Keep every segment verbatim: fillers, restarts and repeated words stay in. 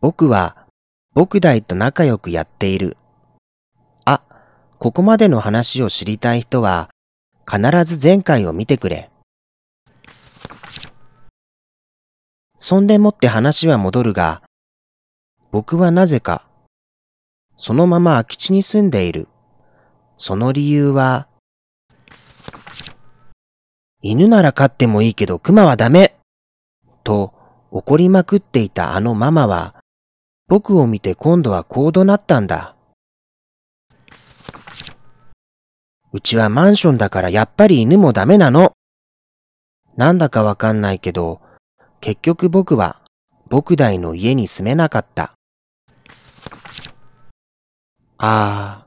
僕は、僕大と仲良くやっている。あ、ここまでの話を知りたい人は、必ず前回を見てくれ。そんでもって話は戻るが、僕はなぜか、そのまま空き地に住んでいる。その理由は、犬なら飼ってもいいけど熊はダメと怒りまくっていたあのママは、僕を見て今度はこう怒鳴ったんだ。うちはマンションだからやっぱり犬もダメなの。なんだかわかんないけど、結局僕は僕大の家に住めなかった。ああ、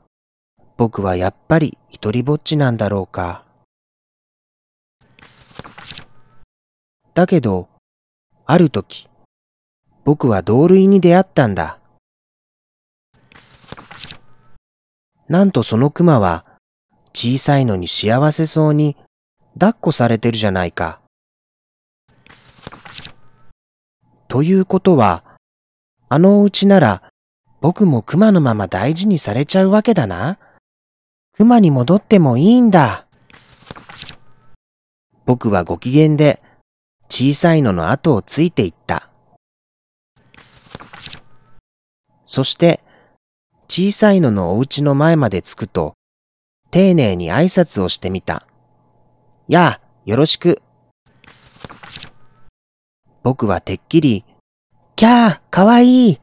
僕はやっぱり一人ぼっちなんだろうか。だけど、ある時、僕は同類に出会ったんだ。なんとそのクマは、小さいのに幸せそうに抱っこされてるじゃないか。ということは、あのうちなら僕もクマのまま大事にされちゃうわけだな。クマに戻ってもいいんだ。僕はご機嫌で小さいのの後をついていった。そして小さいののお家の前まで着くと、丁寧に挨拶をしてみた。やあ、よろしく。僕はてっきり、キャー、かわいい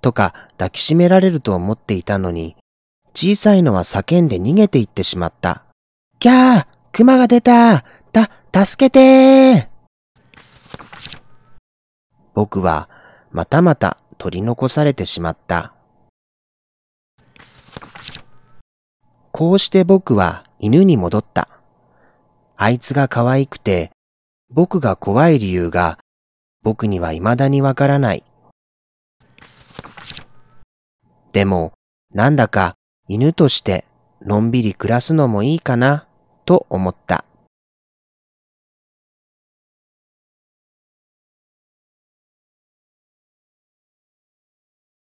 とか抱きしめられると思っていたのに、小さいのは叫んで逃げていってしまった。キャー、クマが出た、た、助けてー。僕はまたまた取り残されてしまった。こうして僕は犬に戻った。あいつが可愛くて、僕が怖い理由が、僕には未だにわからない。でも、なんだか犬としてのんびり暮らすのもいいかな、と思った。